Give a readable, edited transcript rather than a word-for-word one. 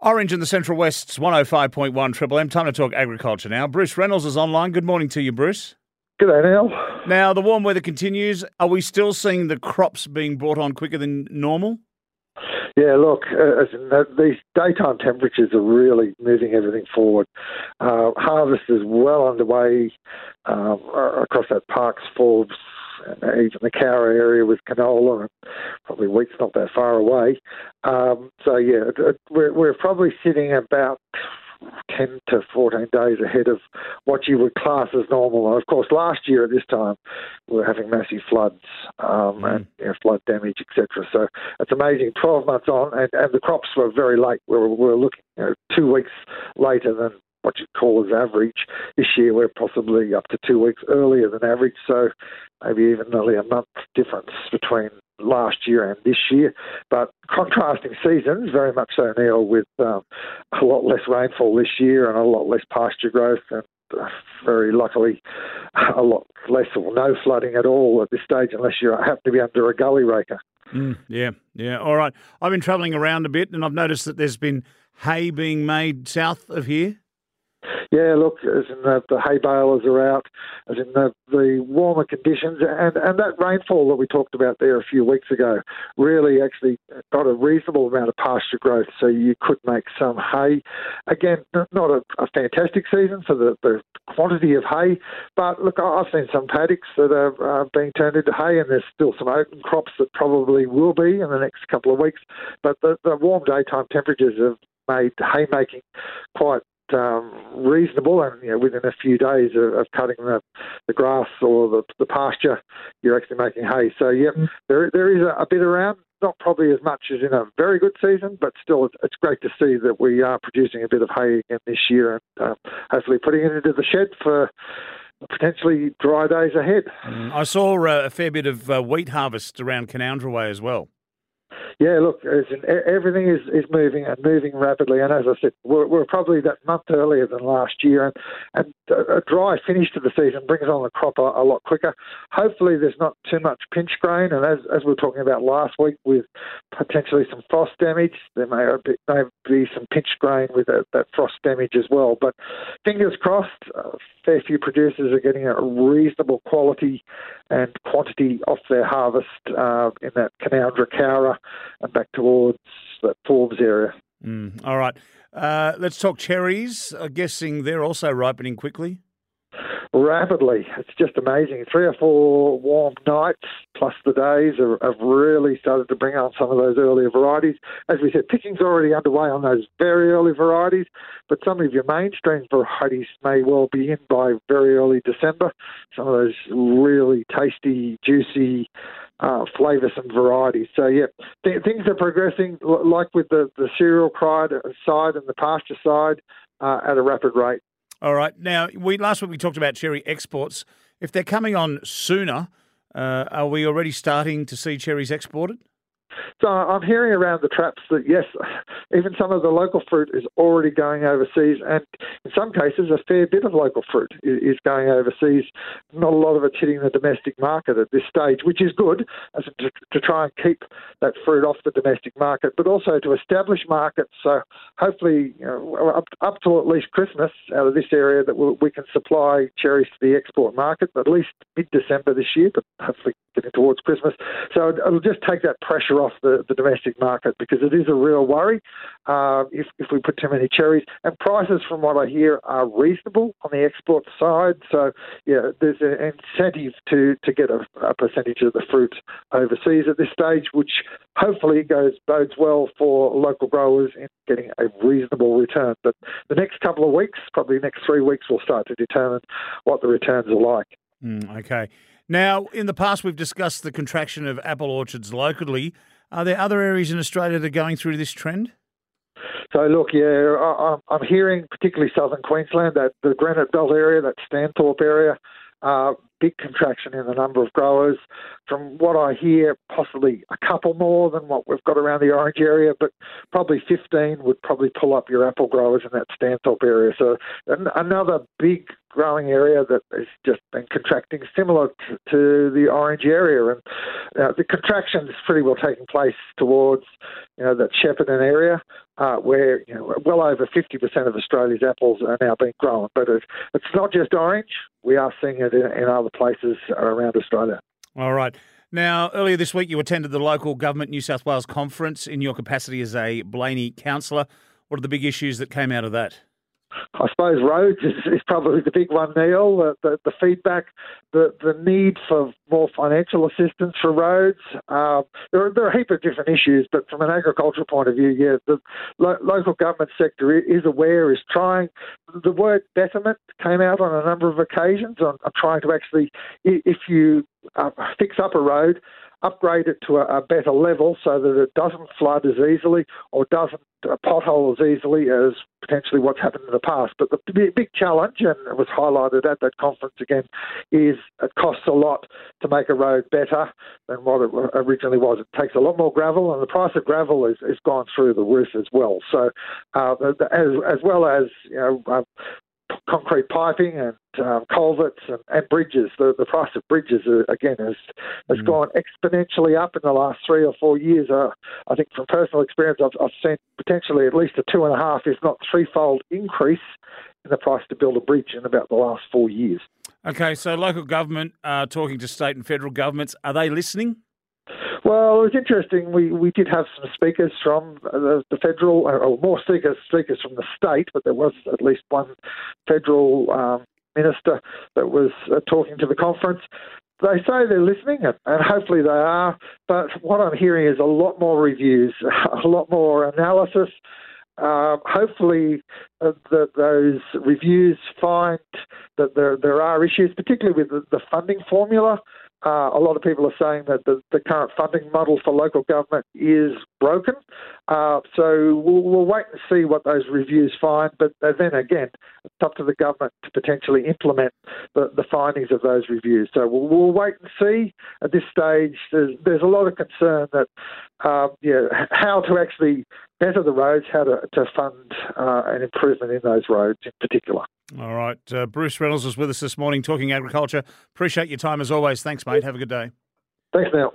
Orange in the Central West's 105.1 Triple M. Time to talk agriculture now. Bruce Reynolds is online. Good morning to you, Bruce. Good day, Al. Now, the warm weather continues. Are we still seeing the crops being brought on quicker than normal? Yeah, look, these daytime temperatures are really moving everything forward. Harvest is well underway across that Parks, Forbes, even the Cowra area with canola, and probably wheat's not that far away. We're probably sitting about 10 to 14 days ahead of what you would class as normal. And of course, last year at this time, we were having massive floods and flood damage, etc. So it's amazing. 12 months on, and the crops were very late. We're looking 2 weeks later than what you'd call as average. This year, we're possibly up to 2 weeks earlier than average. So maybe even nearly a month difference between last year and this year, but contrasting seasons very much so, Neil, with a lot less rainfall this year and a lot less pasture growth and very luckily a lot less or no flooding at all at this stage unless you happen to be under a gully raker. All right. I've been travelling around a bit and I've noticed that there's been hay being made south of here. Yeah, look, as in the hay balers are out, as in the warmer conditions, and that rainfall that we talked about there a few weeks ago really actually got a reasonable amount of pasture growth, so you could make some hay. Again, not a fantastic season for the quantity of hay, but look, I've seen some paddocks that are being turned into hay, and there's still some open crops that probably will be in the next couple of weeks, but the warm daytime temperatures have made haymaking quite reasonable, and within a few days of cutting the grass or the pasture, you're actually making hay. So there is a bit around, not probably as much as in a very good season, but still it's great to see that we are producing a bit of hay again this year and hopefully putting it into the shed for potentially dry days ahead. I saw a fair bit of wheat harvest around Canowindra way as well. Yeah, look, everything is moving and moving rapidly. And as I said, we're probably that month earlier than last year. And a dry finish to the season brings on the crop a lot quicker. Hopefully there's not too much pinch grain. And as we were talking about last week with potentially some frost damage, there may be some pinch grain with that frost damage as well. But fingers crossed, a fair few producers are getting a reasonable quality and quantity off their harvest in that Canowindra, Cowra, and back towards that Forbes area. All right. Let's talk cherries. I'm guessing they're also ripening quickly. Rapidly. It's just amazing. 3 or 4 warm nights plus the days have really started to bring on some of those earlier varieties. As we said, picking's already underway on those very early varieties, but some of your mainstream varieties may well be in by very early December. Some of those really tasty, juicy, flavoursome varieties. So, things are progressing, like with the cereal side and the pasture side, at a rapid rate. All right. Now, last week we talked about cherry exports. If they're coming on sooner, are we already starting to see cherries exported? So I'm hearing around the traps that, yes, even some of the local fruit is already going overseas, and in some cases a fair bit of local fruit is going overseas. Not a lot of it's hitting the domestic market at this stage, which is good to try and keep that fruit off the domestic market, but also to establish markets. So hopefully up to at least Christmas out of this area that we can supply cherries to the export market, at least mid-December this year, but hopefully getting towards Christmas. So it'll just take that pressure off the domestic market, because it is a real worry if we put too many cherries. And prices, from what I hear, are reasonable on the export side. So, there's an incentive to get a percentage of the fruit overseas at this stage, which hopefully bodes well for local growers in getting a reasonable return. But the next couple of weeks, probably the next 3 weeks, we'll start to determine what the returns are like. Okay. Now, in the past, we've discussed the contraction of apple orchards locally. Are there other areas in Australia that are going through this trend? So, look, I'm hearing, particularly southern Queensland, that the Granite Belt area, that Stanthorpe area, big contraction in the number of growers. From what I hear, possibly a couple more than what we've got around the Orange area, but probably 15 would probably pull up your apple growers in that Stanthorpe area. So another big growing area that has just been contracting, similar to the Orange area. And the contraction is pretty well taking place towards, that Shepparton area, where, well over 50% of Australia's apples are now being grown. But it's not just Orange. We are seeing it in other places around Australia. All right. Now, earlier this week, you attended the local government New South Wales conference in your capacity as a Blaney councillor. What are the big issues that came out of that? I suppose roads is probably the big one, Neil. The feedback, the need for more financial assistance for roads. There are a heap of different issues, but from an agricultural point of view, the local government sector is aware, is trying. The word betterment came out on a number of occasions on trying to actually, if you fix up a road, upgrade it to a better level so that it doesn't flood as easily or doesn't pothole as easily as potentially what's happened in the past. But the big challenge, and it was highlighted at that conference again, is it costs a lot to make a road better than what it originally was. It takes a lot more gravel, and the price of gravel has gone through the roof as well. So as well as concrete piping and culverts and bridges. The price of bridges, again, has gone exponentially up in the last 3 or 4 years. I think from personal experience, I've seen potentially at least a 2.5, if not threefold increase in the price to build a bridge in about the last 4 years. Okay, so local government talking to state and federal governments, are they listening? Well, it was interesting. We did have some speakers from the federal, or more speakers from the state, but there was at least one federal minister that was talking to the conference. They say they're listening, and hopefully they are, but what I'm hearing is a lot more reviews, a lot more analysis. Hopefully that those reviews find that there are issues, particularly with the funding formula. A lot of people are saying that the current funding model for local government is broken. So we'll wait and see what those reviews find. But then again, it's up to the government to potentially implement the findings of those reviews. So we'll wait and see. At this stage, there's a lot of concern that how to actually better the roads, how to fund an improvement in those roads in particular. All right. Bruce Reynolds was with us this morning talking agriculture. Appreciate your time as always. Thanks, mate. Have a good day. Thanks, Neil.